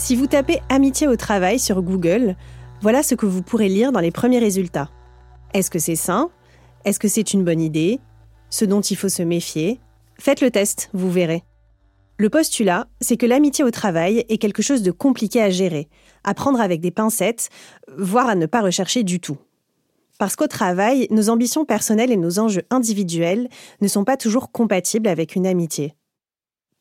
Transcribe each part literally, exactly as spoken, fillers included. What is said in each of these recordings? Si vous tapez « Amitié au travail » sur Google, voilà ce que vous pourrez lire dans les premiers résultats. Est-ce que c'est sain ? Est-ce que c'est une bonne idée ? Ce dont il faut se méfier ? Faites le test, vous verrez. Le postulat, c'est que l'amitié au travail est quelque chose de compliqué à gérer, à prendre avec des pincettes, voire à ne pas rechercher du tout. Parce qu'au travail, nos ambitions personnelles et nos enjeux individuels ne sont pas toujours compatibles avec une amitié.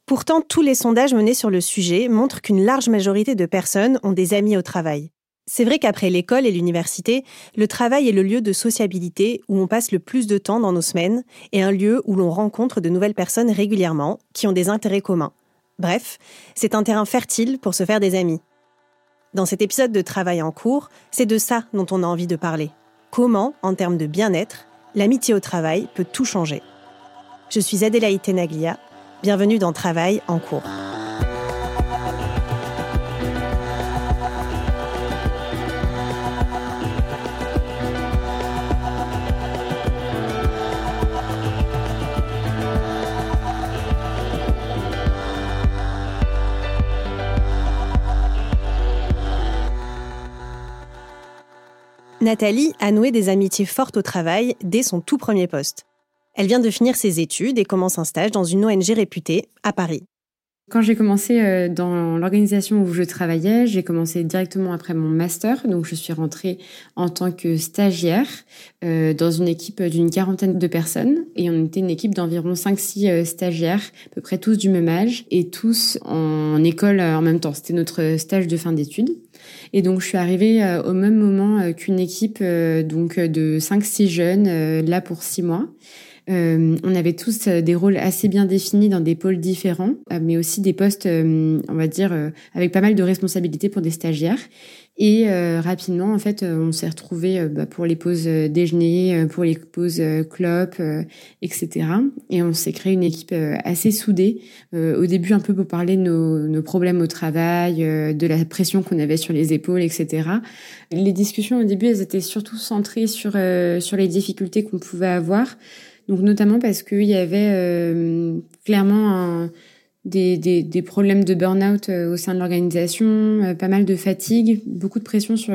Pourtant, tous les sondages menés sur le sujet montrent qu'une large majorité de personnes ont des amis au travail. C'est vrai qu'après l'école et l'université, le travail est le lieu de sociabilité où on passe le plus de temps dans nos semaines et un lieu où l'on rencontre de nouvelles personnes régulièrement qui ont des intérêts communs. Bref, c'est un terrain fertile pour se faire des amis. Dans cet épisode de Travail en cours, c'est de ça dont on a envie de parler. Comment, en termes de bien-être, l'amitié au travail peut tout changer. Je suis Adélaïde Tenaglia. Bienvenue dans Travail en cours. Nathalie a noué des amitiés fortes au travail dès son tout premier poste. Elle vient de finir ses études et commence un stage dans une O N G réputée à Paris. Quand j'ai commencé dans l'organisation où je travaillais, j'ai commencé directement après mon master. Donc je suis rentrée en tant que stagiaire dans une équipe d'une quarantaine de personnes. Et on était une équipe d'environ cinq six stagiaires, à peu près tous du même âge et tous en école en même temps. C'était notre stage de fin d'études. Et donc, je suis arrivée au même moment qu'une équipe donc de cinq six jeunes, là pour six mois. Euh, on avait tous des rôles assez bien définis dans des pôles différents, mais aussi des postes, on va dire, avec pas mal de responsabilités pour des stagiaires. Et euh, rapidement, en fait, on s'est retrouvés euh, bah, pour les pauses déjeuner, pour les pauses euh, clopes, euh, et cetera. Et on s'est créé une équipe euh, assez soudée. Euh, au début, un peu pour parler de nos, nos problèmes au travail, euh, de la pression qu'on avait sur les épaules, et cetera. Les discussions, au début, elles étaient surtout centrées sur euh, sur les difficultés qu'on pouvait avoir. Donc, notamment parce qu'il y avait euh, clairement un... Des, des, des problèmes de burn-out au sein de l'organisation, pas mal de fatigue, beaucoup de pression sur,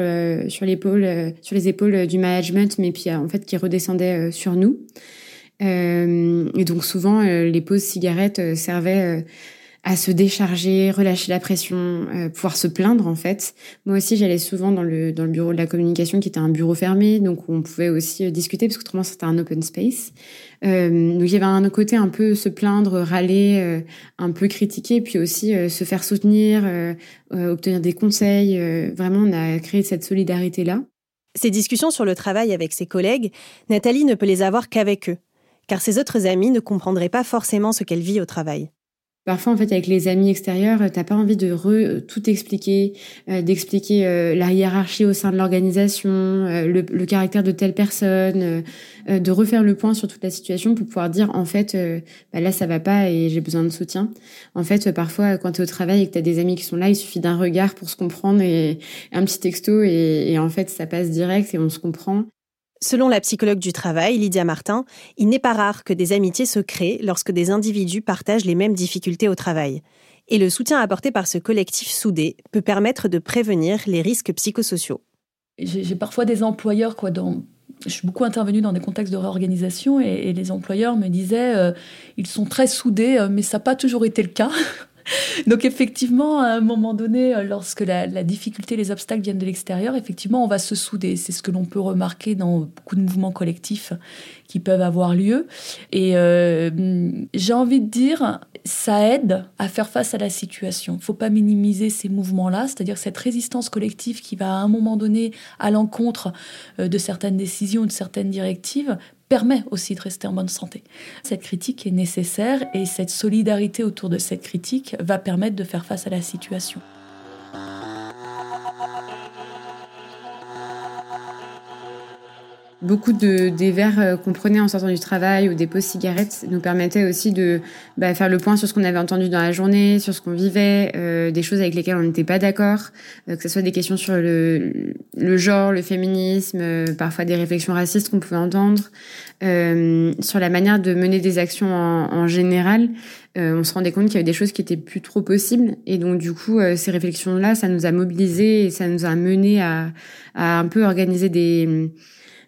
sur, l'épaule, sur les épaules du management, mais puis en fait qui redescendait sur nous. Euh, et donc souvent, les pauses cigarettes servaient à se décharger, relâcher la pression, pouvoir se plaindre en fait. Moi aussi, j'allais souvent dans le, dans le bureau de la communication qui était un bureau fermé, donc on pouvait aussi discuter parce qu'autrement, c'était un open space. Euh, donc il y avait un côté un peu se plaindre, râler, euh, un peu critiquer, puis aussi euh, se faire soutenir, euh, euh, obtenir des conseils. Euh, vraiment, on a créé cette solidarité-là. Ces discussions sur le travail avec ses collègues, Nathalie ne peut les avoir qu'avec eux, car ses autres amis ne comprendraient pas forcément ce qu'elle vit au travail. Parfois, en fait, avec les amis extérieurs, t'as pas envie de re, tout expliquer, euh, d'expliquer euh, la hiérarchie au sein de l'organisation, euh, le, le caractère de telle personne, euh, de refaire le point sur toute la situation pour pouvoir dire, en fait, euh, bah là, ça va pas et j'ai besoin de soutien. En fait, euh, parfois, quand t'es au travail et que t'as des amis qui sont là, il suffit d'un regard pour se comprendre et un petit texto et, et en fait, ça passe direct et on se comprend. Selon la psychologue du travail, Lydia Martin, il n'est pas rare que des amitiés se créent lorsque des individus partagent les mêmes difficultés au travail. Et le soutien apporté par ce collectif soudé peut permettre de prévenir les risques psychosociaux. J'ai, j'ai parfois des employeurs, quoi, dans... je suis beaucoup intervenue dans des contextes de réorganisation et, et les employeurs me disaient euh, ils sont très soudés, mais ça n'a pas toujours été le cas. Donc effectivement, à un moment donné, lorsque la, la difficulté, les obstacles viennent de l'extérieur, effectivement, on va se souder. C'est ce que l'on peut remarquer dans beaucoup de mouvements collectifs qui peuvent avoir lieu. Et euh, j'ai envie de dire, ça aide à faire face à la situation. Il ne faut pas minimiser ces mouvements-là, c'est-à-dire cette résistance collective qui va à un moment donné à l'encontre de certaines décisions, de certaines directives, permet aussi de rester en bonne santé. Cette critique est nécessaire et cette solidarité autour de cette critique va permettre de faire face à la situation. Beaucoup de, des verres qu'on prenait en sortant du travail ou des pots de cigarettes nous permettaient aussi de bah, faire le point sur ce qu'on avait entendu dans la journée, sur ce qu'on vivait, euh, des choses avec lesquelles on n'était pas d'accord, euh, que ce soit des questions sur le, le genre, le féminisme, euh, parfois des réflexions racistes qu'on pouvait entendre, euh, sur la manière de mener des actions en, en général. Euh, on se rendait compte qu'il y avait des choses qui étaient plus trop possibles. Et donc, du coup, euh, ces réflexions-là, ça nous a mobilisés et ça nous a menés à, à un peu organiser des...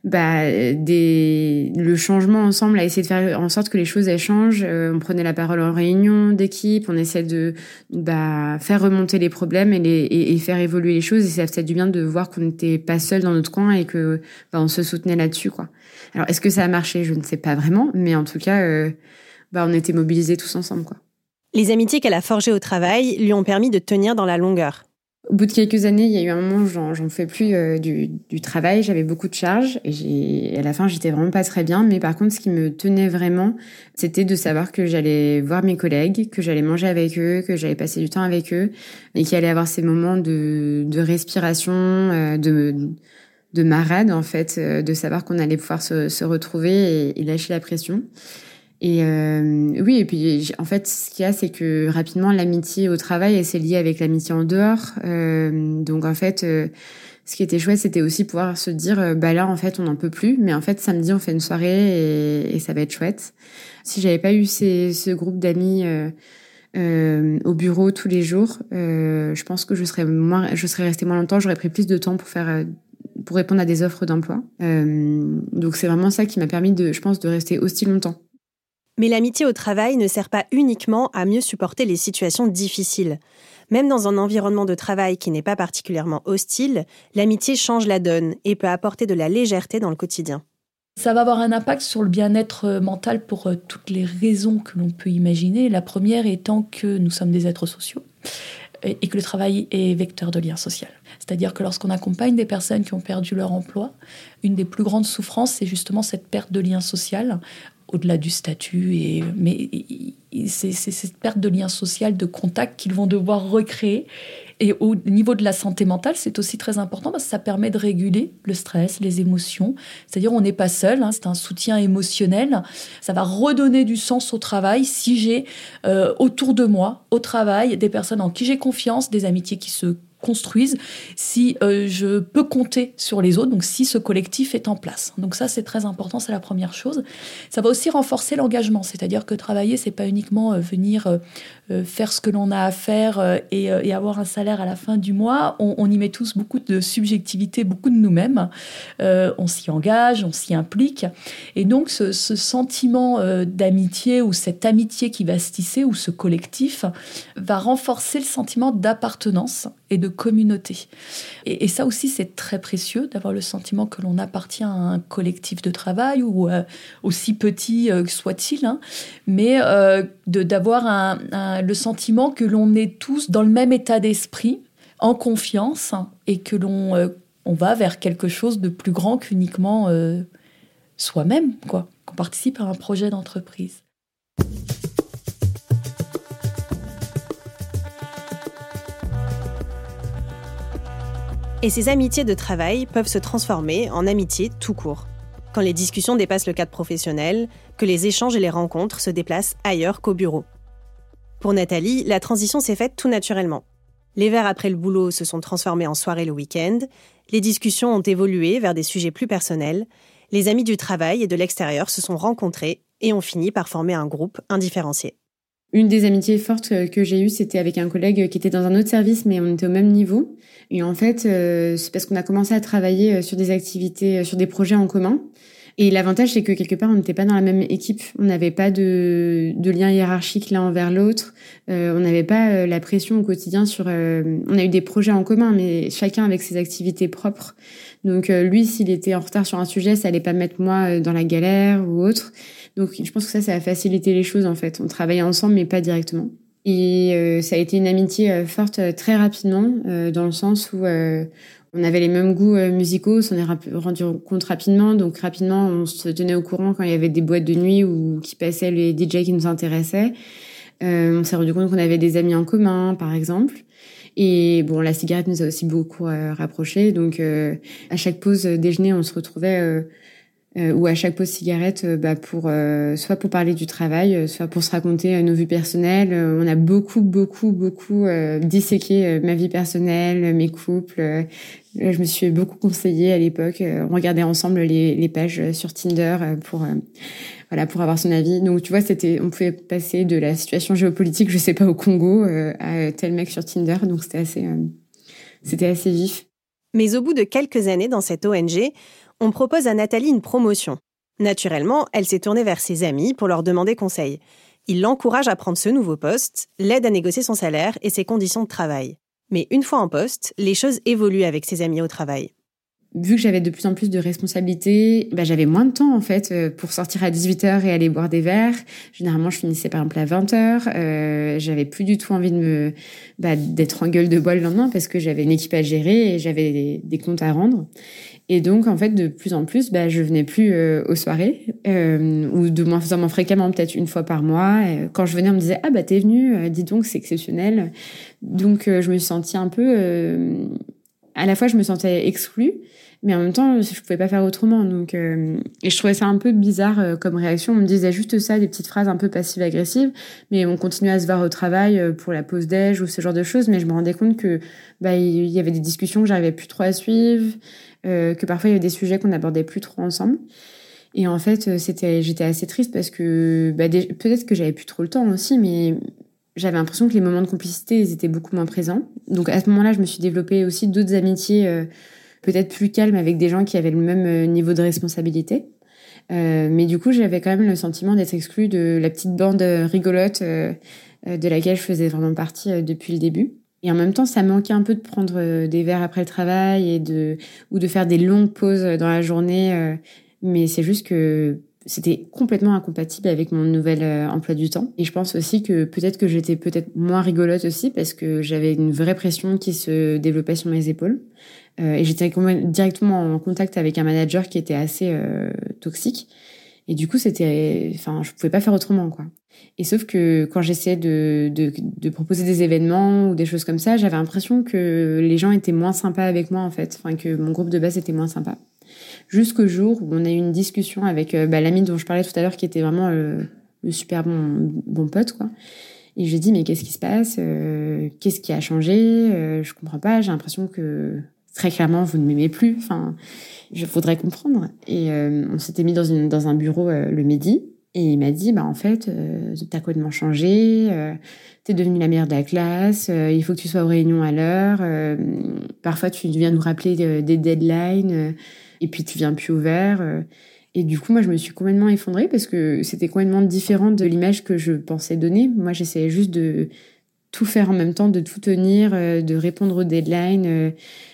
Bah, des, le changement ensemble, à essayer de faire en sorte que les choses elles changent. Euh, on prenait la parole en réunion d'équipe, on essayait de bah, faire remonter les problèmes et, les, et, et faire évoluer les choses. Et ça faisait du bien de voir qu'on n'était pas seul dans notre coin et que bah, on se soutenait là-dessus, quoi. Alors, est-ce que ça a marché ? Je ne sais pas vraiment, mais en tout cas, euh, bah, on était mobilisés tous ensemble, quoi. Les amitiés qu'elle a forgées au travail lui ont permis de tenir dans la longueur. Au bout de quelques années, il y a eu un moment où j'en, j'en fais plus euh, du, du travail, j'avais beaucoup de charges et j'ai, à la fin, j'étais vraiment pas très bien. Mais par contre, ce qui me tenait vraiment, c'était de savoir que j'allais voir mes collègues, que j'allais manger avec eux, que j'allais passer du temps avec eux et qu'il allait avoir ces moments de, de respiration, euh, de, de marade en fait, euh, de savoir qu'on allait pouvoir se, se retrouver et, et lâcher la pression. Et euh, oui, et puis en fait, ce qu'il y a, c'est que rapidement, l'amitié au travail, elle s'est liée avec l'amitié en dehors. Euh, donc en fait, euh, ce qui était chouette, c'était aussi pouvoir se dire, euh, bah là, en fait, on n'en peut plus. Mais en fait, samedi, on fait une soirée et, et ça va être chouette. Si j'avais pas eu ces, ce groupe d'amis euh, euh, au bureau tous les jours, euh, je pense que je serais moins, je serais restée moins longtemps. J'aurais pris plus de temps pour faire. Euh, pour répondre à des offres d'emploi. Euh, donc c'est vraiment ça qui m'a permis de, je pense, de rester aussi longtemps. Mais l'amitié au travail ne sert pas uniquement à mieux supporter les situations difficiles. Même dans un environnement de travail qui n'est pas particulièrement hostile, l'amitié change la donne et peut apporter de la légèreté dans le quotidien. Ça va avoir un impact sur le bien-être mental pour toutes les raisons que l'on peut imaginer. La première étant que nous sommes des êtres sociaux et que le travail est vecteur de lien social. C'est-à-dire que lorsqu'on accompagne des personnes qui ont perdu leur emploi, une des plus grandes souffrances, c'est justement cette perte de lien social, au-delà du statut, et, mais c'est, c'est cette perte de lien social, de contact qu'ils vont devoir recréer. Et au niveau de la santé mentale, c'est aussi très important parce que ça permet de réguler le stress, les émotions. C'est-à-dire on n'est pas seul, hein, c'est un soutien émotionnel. Ça va redonner du sens au travail si j'ai euh, autour de moi, au travail, des personnes en qui j'ai confiance, des amitiés qui se construisent, si euh, je peux compter sur les autres, donc si ce collectif est en place. Donc ça, c'est très important, c'est la première chose. Ça va aussi renforcer l'engagement, c'est-à-dire que travailler, c'est pas uniquement euh, venir euh, faire ce que l'on a à faire euh, et, euh, et avoir un salaire à la fin du mois. On, on y met tous beaucoup de subjectivité, beaucoup de nous-mêmes. Euh, on s'y engage, on s'y implique. Et donc, ce, ce sentiment euh, d'amitié ou cette amitié qui va se tisser, ou ce collectif, va renforcer le sentiment d'appartenance et de communauté. Et, et ça aussi, c'est très précieux d'avoir le sentiment que l'on appartient à un collectif de travail, ou euh, aussi petit euh, soit-il, hein, mais euh, de, d'avoir un, un, le sentiment que l'on est tous dans le même état d'esprit, en confiance, hein, et que l'on euh, on va vers quelque chose de plus grand qu'uniquement euh, soi-même, quoi, qu'on participe à un projet d'entreprise. Et ces amitiés de travail peuvent se transformer en amitiés tout court. Quand les discussions dépassent le cadre professionnel, que les échanges et les rencontres se déplacent ailleurs qu'au bureau. Pour Nathalie, la transition s'est faite tout naturellement. Les verres après le boulot se sont transformés en soirées le week-end, les discussions ont évolué vers des sujets plus personnels, les amis du travail et de l'extérieur se sont rencontrés et ont fini par former un groupe indifférencié. Une des amitiés fortes que j'ai eues, c'était avec un collègue qui était dans un autre service, mais on était au même niveau. Et en fait, c'est parce qu'on a commencé à travailler sur des activités, sur des projets en commun. Et l'avantage, c'est que quelque part, on n'était pas dans la même équipe. On n'avait pas de, de lien hiérarchique l'un envers l'autre. Euh, on n'avait pas euh, la pression au quotidien sur... Euh, on a eu des projets en commun, mais chacun avec ses activités propres. Donc euh, lui, s'il était en retard sur un sujet, ça allait pas mettre moi euh, dans la galère ou autre. Donc je pense que ça, ça a facilité les choses, en fait. On travaillait ensemble, mais pas directement. Et euh, ça a été une amitié euh, forte euh, très rapidement, euh, dans le sens où... Euh, On avait les mêmes goûts musicaux, on s'en est rendu compte rapidement. Donc rapidement, on se tenait au courant quand il y avait des boîtes de nuit ou qui passaient les D J qui nous intéressaient. Euh, on s'est rendu compte qu'on avait des amis en commun, par exemple. Et bon, la cigarette nous a aussi beaucoup euh, rapprochés. Donc euh, à chaque pause déjeuner, on se retrouvait... Euh, Euh, ou à chaque pause cigarette, euh, bah pour euh, soit pour parler du travail, euh, soit pour se raconter euh, nos vies personnelles. Euh, on a beaucoup, beaucoup, beaucoup euh, disséqué euh, ma vie personnelle, mes couples. Euh, je me suis beaucoup conseillée à l'époque. Euh, on regardait ensemble les, les pages sur Tinder euh, pour euh, voilà pour avoir son avis. Donc tu vois, c'était, on pouvait passer de la situation géopolitique, je sais pas, au Congo, euh, à tel mec sur Tinder. Donc c'était assez, euh, c'était assez vif. Mais au bout de quelques années dans cette O N G, on propose à Nathalie une promotion. Naturellement, elle s'est tournée vers ses amis pour leur demander conseil. Ils l'encouragent à prendre ce nouveau poste, l'aident à négocier son salaire et ses conditions de travail. Mais une fois en poste, les choses évoluent avec ses amis au travail. Vu que j'avais de plus en plus de responsabilités, bah j'avais moins de temps en fait pour sortir à dix-huit heures et aller boire des verres. Généralement, je finissais par exemple à vingt heures. Euh, j'avais plus du tout envie de me bah, d'être en gueule de bois le lendemain parce que j'avais une équipe à gérer et j'avais des, des comptes à rendre. Et donc, en fait, de plus en plus, bah, je venais plus euh, aux soirées, euh, ou de moins en moins fréquemment, peut-être une fois par mois. Et quand je venais, on me disait « Ah bah t'es venue, euh, dis donc, c'est exceptionnel ». Donc, euh, je me sentais un peu... Euh, à la fois, je me sentais exclue, mais en même temps, je pouvais pas faire autrement. Donc, euh, et je trouvais ça un peu bizarre euh, comme réaction. On me disait juste ça, des petites phrases un peu passives-agressives, mais on continuait à se voir au travail euh, pour la pause déj ou ce genre de choses. Mais je me rendais compte que bah, il y avait des discussions que j'arrivais plus trop à suivre, Euh, que parfois il y avait des sujets qu'on n'abordait plus trop ensemble. Et en fait, c'était, j'étais assez triste parce que bah, des, peut-être que j'avais plus trop le temps aussi, mais j'avais l'impression que les moments de complicité, ils étaient beaucoup moins présents. Donc à ce moment-là, je me suis développée aussi d'autres amitiés euh, peut-être plus calmes avec des gens qui avaient le même niveau de responsabilité. Euh, mais du coup, j'avais quand même le sentiment d'être exclue de la petite bande rigolote euh, de laquelle je faisais vraiment partie euh, depuis le début. Et en même temps, ça manquait un peu de prendre des verres après le travail et de ou de faire des longues pauses dans la journée. Mais c'est juste que c'était complètement incompatible avec mon nouvel emploi du temps. Et je pense aussi que peut-être que j'étais peut-être moins rigolote aussi parce que j'avais une vraie pression qui se développait sur mes épaules. Et j'étais directement en contact avec un manager qui était assez euh, toxique. Et du coup, c'était, enfin, je pouvais pas faire autrement, quoi. Et sauf que quand j'essayais de, de, de proposer des événements ou des choses comme ça, j'avais l'impression que les gens étaient moins sympas avec moi, en fait. Enfin, que mon groupe de base était moins sympa. Jusqu'au jour où on a eu une discussion avec bah, l'ami dont je parlais tout à l'heure, qui était vraiment le, le super bon, bon pote, quoi. Et je lui ai dit, mais qu'est-ce qui se passe ? euh, Qu'est-ce qui a changé ? euh, Je comprends pas, j'ai l'impression que... Très clairement, vous ne m'aimez plus. Enfin, je voudrais comprendre. Et euh, on s'était mis dans, une, dans un bureau euh, le midi. Et il m'a dit, bah en fait, euh, t'as complètement changé. Euh, t'es devenue la meilleure de la classe. Euh, il faut que tu sois aux réunions à l'heure. Euh, parfois, tu viens nous rappeler euh, des deadlines. Euh, et puis, tu viens plus au vert. Euh, et du coup, moi, je me suis complètement effondrée parce que c'était complètement différent de l'image que je pensais donner. Moi, j'essayais juste de... tout faire en même temps, de tout tenir, euh, de répondre aux deadlines. Euh,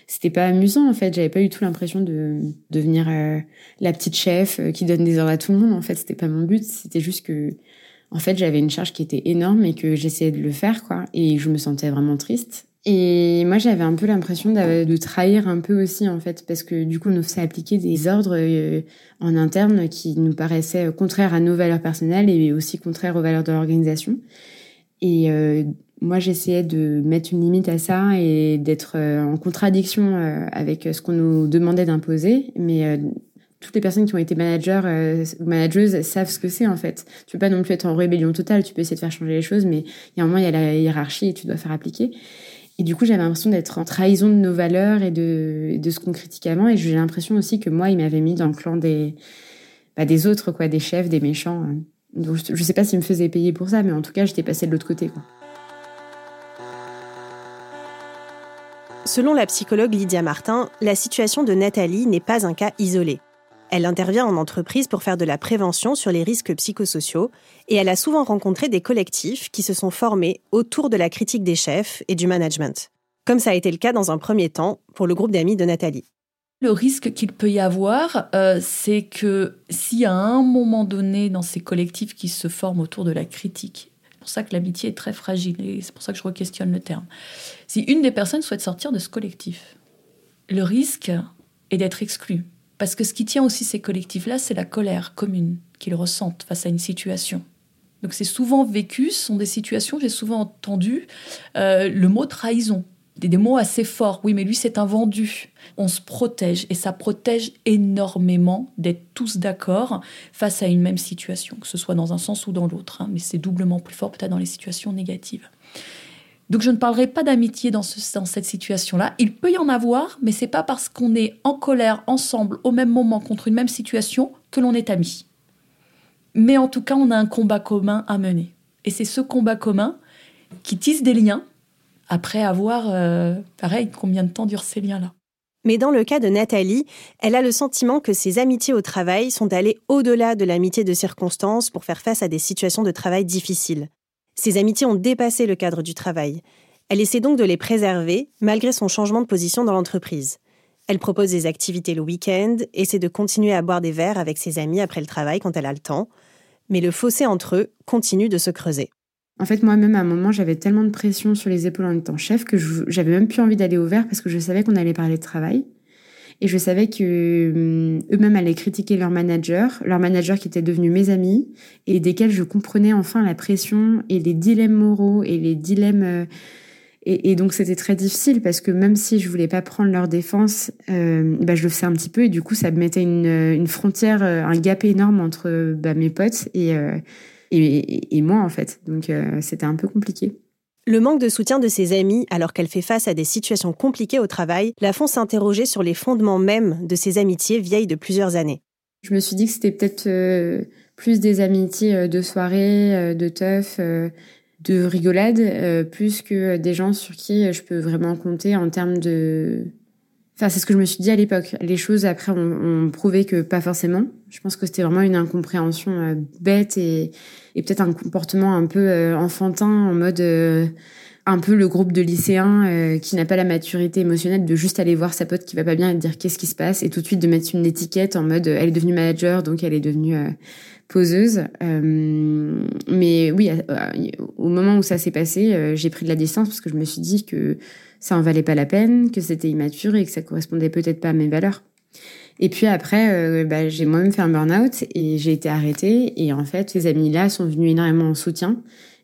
c'était pas amusant, en fait. J'avais pas du tout l'impression de devenir euh, la petite chef euh, qui donne des ordres à tout le monde. En fait, c'était pas mon but. C'était juste que, en fait, j'avais une charge qui était énorme et que j'essayais de le faire, quoi. Et je me sentais vraiment triste. Et moi, j'avais un peu l'impression de trahir un peu aussi, en fait, parce que du coup, on nous faisait appliquer des ordres euh, en interne qui nous paraissaient contraires à nos valeurs personnelles et aussi contraires aux valeurs de l'organisation. Et... Euh, Moi, j'essayais de mettre une limite à ça et d'être en contradiction avec ce qu'on nous demandait d'imposer. Mais toutes les personnes qui ont été managers ou manageuses savent ce que c'est, en fait. Tu peux pas non plus être en rébellion totale, tu peux essayer de faire changer les choses, mais il y a un moment, il y a la hiérarchie et tu dois faire appliquer. Et du coup, j'avais l'impression d'être en trahison de nos valeurs et de, de ce qu'on critiquait avant. Et j'ai l'impression aussi que moi, ils m'avaient mis dans le clan des, bah, des autres, quoi, des chefs, des méchants. Donc, je sais pas s'ils me faisaient payer pour ça, mais en tout cas, j'étais passée de l'autre côté, quoi. Selon la psychologue Lydia Martin, la situation de Nathalie n'est pas un cas isolé. Elle intervient en entreprise pour faire de la prévention sur les risques psychosociaux et elle a souvent rencontré des collectifs qui se sont formés autour de la critique des chefs et du management, comme ça a été le cas dans un premier temps pour le groupe d'amis de Nathalie. Le risque qu'il peut y avoir, euh, c'est que s'il y a un moment donné dans ces collectifs qui se forment autour de la critique, c'est pour ça que l'amitié est très fragile et c'est pour ça que je re-questionne le terme, si une des personnes souhaite sortir de ce collectif, le risque est d'être exclue. Parce que ce qui tient aussi ces collectifs-là, c'est la colère commune qu'ils ressentent face à une situation. Donc c'est souvent vécu, ce sont des situations, j'ai souvent entendu euh, le mot trahison. Des, des mots assez forts. Oui, mais lui, c'est un vendu. On se protège, et ça protège énormément d'être tous d'accord face à une même situation, que ce soit dans un sens ou dans l'autre. Hein, mais c'est doublement plus fort, peut-être, dans les situations négatives. Donc, je ne parlerai pas d'amitié dans, ce, dans cette situation-là. Il peut y en avoir, mais c'est pas parce qu'on est en colère ensemble, au même moment, contre une même situation, que l'on est amis. Mais en tout cas, on a un combat commun à mener. Et c'est ce combat commun qui tisse des liens, après avoir, euh, pareil, combien de temps durent ces liens-là. Mais dans le cas de Nathalie, elle a le sentiment que ses amitiés au travail sont allées au-delà de l'amitié de circonstance pour faire face à des situations de travail difficiles. Ses amitiés ont dépassé le cadre du travail. Elle essaie donc de les préserver, malgré son changement de position dans l'entreprise. Elle propose des activités le week-end, essaie de continuer à boire des verres avec ses amis après le travail quand elle a le temps. Mais le fossé entre eux continue de se creuser. En fait, moi-même, à un moment, j'avais tellement de pression sur les épaules en étant chef que je, j'avais même plus envie d'aller au vert parce que je savais qu'on allait parler de travail. Et je savais qu'eux-mêmes allaient critiquer leur manager, leur manager qui était devenu mes amis et desquels je comprenais enfin la pression et les dilemmes moraux et les dilemmes... Et, et donc, c'était très difficile parce que même si je voulais pas prendre leur défense, euh, bah, je le faisais un petit peu et du coup, ça me mettait une, une frontière, un gap énorme entre bah, mes potes et... Euh, Et, et moi, en fait. Donc, euh, c'était un peu compliqué. Le manque de soutien de ses amis, alors qu'elle fait face à des situations compliquées au travail, la font s'interroger sur les fondements mêmes de ses amitiés vieilles de plusieurs années. Je me suis dit que c'était peut-être euh, plus des amitiés de soirée, de teuf, euh, de rigolade, euh, plus que des gens sur qui je peux vraiment compter en termes de... Enfin, c'est ce que je me suis dit à l'époque. Les choses, après, ont, ont prouvé que pas forcément. Je pense que c'était vraiment une incompréhension euh, bête et, et peut-être un comportement un peu euh, enfantin, en mode euh, un peu le groupe de lycéens euh, qui n'a pas la maturité émotionnelle de juste aller voir sa pote qui va pas bien et de dire qu'est-ce qui se passe et tout de suite de mettre une étiquette en mode euh, elle est devenue manager, donc elle est devenue euh, poseuse. Euh, mais oui, euh, au moment où ça s'est passé, euh, j'ai pris de la distance parce que je me suis dit que ça en valait pas la peine, que c'était immature et que ça correspondait peut-être pas à mes valeurs. Et puis après, euh, bah, j'ai moi-même fait un burn-out et j'ai été arrêtée. Et en fait, ces amis-là sont venus énormément en soutien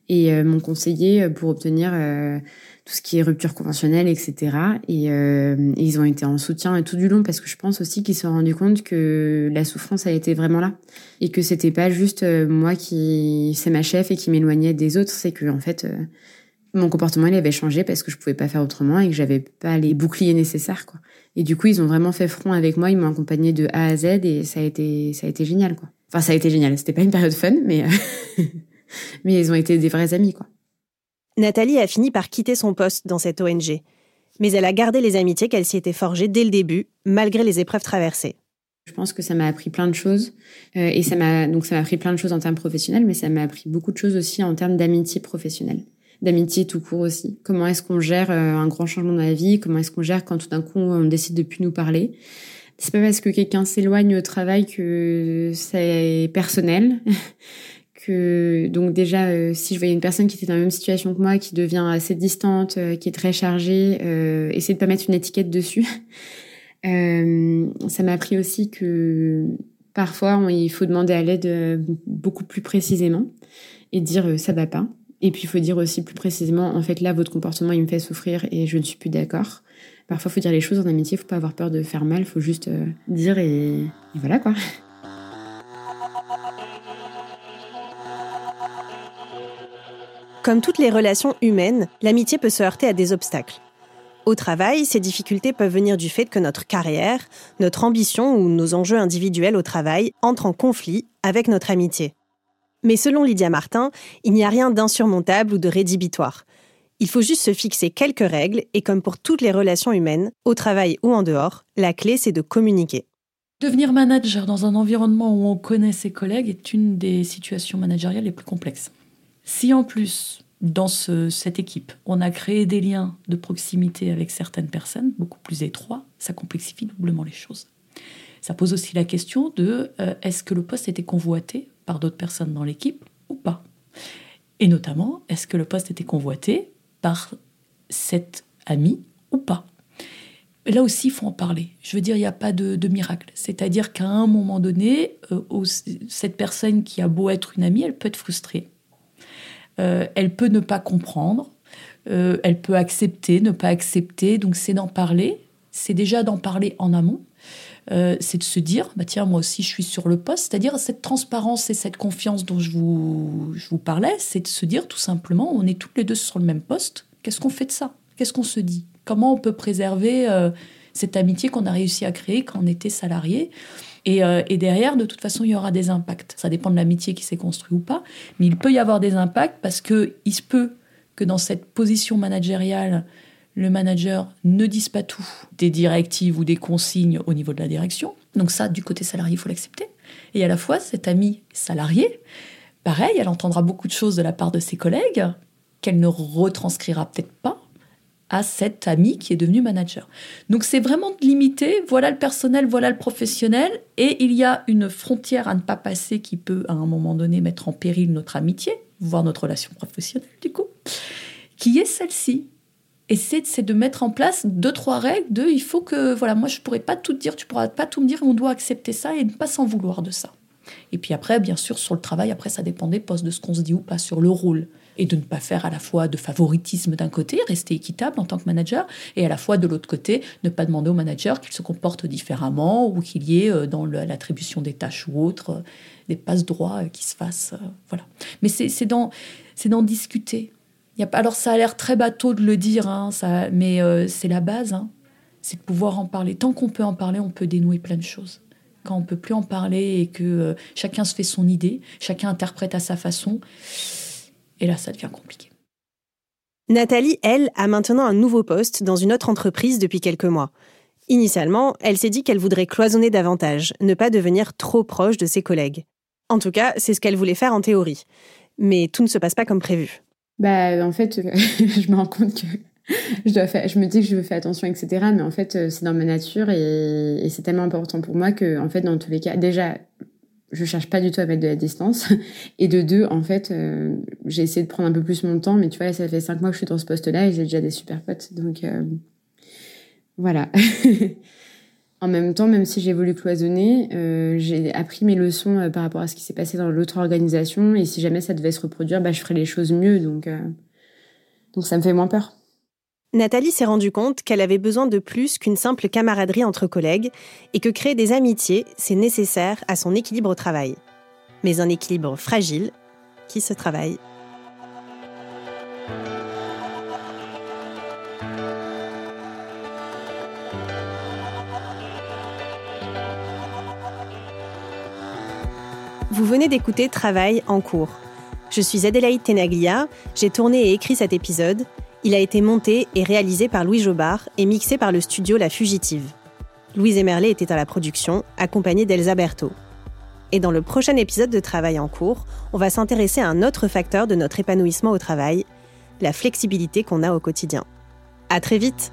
et euh, m'ont conseillé pour obtenir euh, tout ce qui est rupture conventionnelle, et cetera. Et, euh, et ils ont été en soutien tout du long parce que je pense aussi qu'ils se sont rendus compte que la souffrance, elle était vraiment là. Et que c'était pas juste euh, moi qui... C'est ma chef et qui m'éloignait des autres. C'est que en fait... Euh, Mon comportement, il avait changé parce que je pouvais pas faire autrement et que j'avais pas les boucliers nécessaires, quoi. Et du coup, ils ont vraiment fait front avec moi. Ils m'ont accompagnée de A à Z et ça a été, ça a été génial, quoi. Enfin, ça a été génial. C'était pas une période fun, mais, mais ils ont été des vrais amis, quoi. Nathalie a fini par quitter son poste dans cette O N G. Mais elle a gardé les amitiés qu'elle s'y était forgées dès le début, malgré les épreuves traversées. Je pense que ça m'a appris plein de choses. Euh, et ça m'a, donc ça m'a appris plein de choses en termes professionnels, mais ça m'a appris beaucoup de choses aussi en termes d'amitié professionnelle. D'amitié tout court aussi. Comment est-ce qu'on gère un grand changement dans la vie? Comment est-ce qu'on gère quand tout d'un coup on décide de plus nous parler? C'est pas parce que quelqu'un s'éloigne au travail que c'est personnel. que donc déjà, si je voyais une personne qui était dans la même situation que moi, qui devient assez distante, qui est très chargée, euh, essayer de pas mettre une étiquette dessus. Euh, ça m'a appris aussi que parfois on, il faut demander à l'aide beaucoup plus précisément et dire ça va pas. Et puis, il faut dire aussi plus précisément, en fait, là, votre comportement, il me fait souffrir et je ne suis plus d'accord. Parfois, il faut dire les choses en amitié, il ne faut pas avoir peur de faire mal, il faut juste euh, dire et... et voilà, quoi. Comme toutes les relations humaines, l'amitié peut se heurter à des obstacles. Au travail, ces difficultés peuvent venir du fait que notre carrière, notre ambition ou nos enjeux individuels au travail entrent en conflit avec notre amitié. Mais selon Lydia Martin, il n'y a rien d'insurmontable ou de rédhibitoire. Il faut juste se fixer quelques règles et comme pour toutes les relations humaines, au travail ou en dehors, la clé c'est de communiquer. Devenir manager dans un environnement où on connaît ses collègues est une des situations managériales les plus complexes. Si en plus, dans ce, cette équipe, on a créé des liens de proximité avec certaines personnes, beaucoup plus étroits, ça complexifie doublement les choses. Ça pose aussi la question de euh, est-ce que le poste était convoité par d'autres personnes dans l'équipe ou pas ? Et notamment, est-ce que le poste était convoité par cet ami ou pas ? Là aussi, il faut en parler. Je veux dire, il n'y a pas de, de miracle. C'est-à-dire qu'à un moment donné, euh, cette personne qui a beau être une amie, elle peut être frustrée. Euh, elle peut ne pas comprendre. Euh, elle peut accepter, ne pas accepter. Donc, c'est d'en parler. C'est déjà d'en parler en amont. Euh, c'est de se dire, bah, tiens, moi aussi, je suis sur le poste. C'est-à-dire cette transparence et cette confiance dont je vous, je vous parlais, c'est de se dire tout simplement, on est toutes les deux sur le même poste. Qu'est-ce qu'on fait de ça ? Qu'est-ce qu'on se dit ? Comment on peut préserver euh, cette amitié qu'on a réussi à créer quand on était salarié ? et, euh, et derrière, de toute façon, il y aura des impacts. Ça dépend de l'amitié qui s'est construite ou pas, mais il peut y avoir des impacts parce qu'il se peut que dans cette position managériale, le manager ne dise pas tout des directives ou des consignes au niveau de la direction. Donc ça, du côté salarié, il faut l'accepter. Et à la fois, cet ami salarié, pareil, elle entendra beaucoup de choses de la part de ses collègues qu'elle ne retranscrira peut-être pas à cet ami qui est devenu manager. Donc c'est vraiment de limiter, voilà le personnel, voilà le professionnel, et il y a une frontière à ne pas passer qui peut, à un moment donné, mettre en péril notre amitié, voire notre relation professionnelle, du coup, qui est celle-ci. Et c'est, c'est de mettre en place deux, trois règles de, il faut que, voilà, moi je ne pourrais pas tout te dire, tu ne pourras pas tout me dire, on doit accepter ça et ne pas s'en vouloir de ça. Et puis après, bien sûr, sur le travail, après ça dépend des postes, de ce qu'on se dit ou pas, sur le rôle. Et de ne pas faire à la fois de favoritisme d'un côté, rester équitable en tant que manager, et à la fois de l'autre côté, ne pas demander au manager qu'il se comporte différemment ou qu'il y ait dans l'attribution des tâches ou autres des passe-droits qui se fassent. Voilà. Mais c'est, c'est, d'en, c'est d'en discuter. Y a pas, alors ça a l'air très bateau de le dire, hein, ça, mais euh, c'est la base, hein, c'est de pouvoir en parler. Tant qu'on peut en parler, on peut dénouer plein de choses. Quand on ne peut plus en parler et que euh, chacun se fait son idée, chacun interprète à sa façon... Et là, ça devient compliqué. Nathalie, elle, a maintenant un nouveau poste dans une autre entreprise depuis quelques mois. Initialement, elle s'est dit qu'elle voudrait cloisonner davantage, ne pas devenir trop proche de ses collègues. En tout cas, c'est ce qu'elle voulait faire en théorie. Mais tout ne se passe pas comme prévu. Bah, en fait, je me rends compte que je, dois faire, je me dis que je veux faire attention, et cetera. Mais en fait, c'est dans ma nature et, et c'est tellement important pour moi que, en fait, dans tous les cas, déjà... je cherche pas du tout à mettre de la distance. Et de deux, en fait, euh, j'ai essayé de prendre un peu plus mon temps. Mais tu vois, là, ça fait cinq mois que je suis dans ce poste-là et j'ai déjà des super potes. Donc, euh, voilà. En même temps, même si j'ai voulu cloisonner, euh, j'ai appris mes leçons euh, par rapport à ce qui s'est passé dans l'autre organisation. Et si jamais ça devait se reproduire, bah, je ferais les choses mieux. Donc, euh, donc ça me fait moins peur. Nathalie s'est rendue compte qu'elle avait besoin de plus qu'une simple camaraderie entre collègues et que créer des amitiés, c'est nécessaire à son équilibre au travail. Mais un équilibre fragile qui se travaille. Vous venez d'écouter Travail en cours. Je suis Adélaïde Tenaglia, j'ai tourné et écrit cet épisode. Il a été monté et réalisé par Louis Jaubart et mixé par le studio La Fugitive. Louise Hemmerlé était à la production, accompagnée d'Elsa Berthaud. Et dans le prochain épisode de Travail en cours, on va s'intéresser à un autre facteur de notre épanouissement au travail, la flexibilité qu'on a au quotidien. À très vite!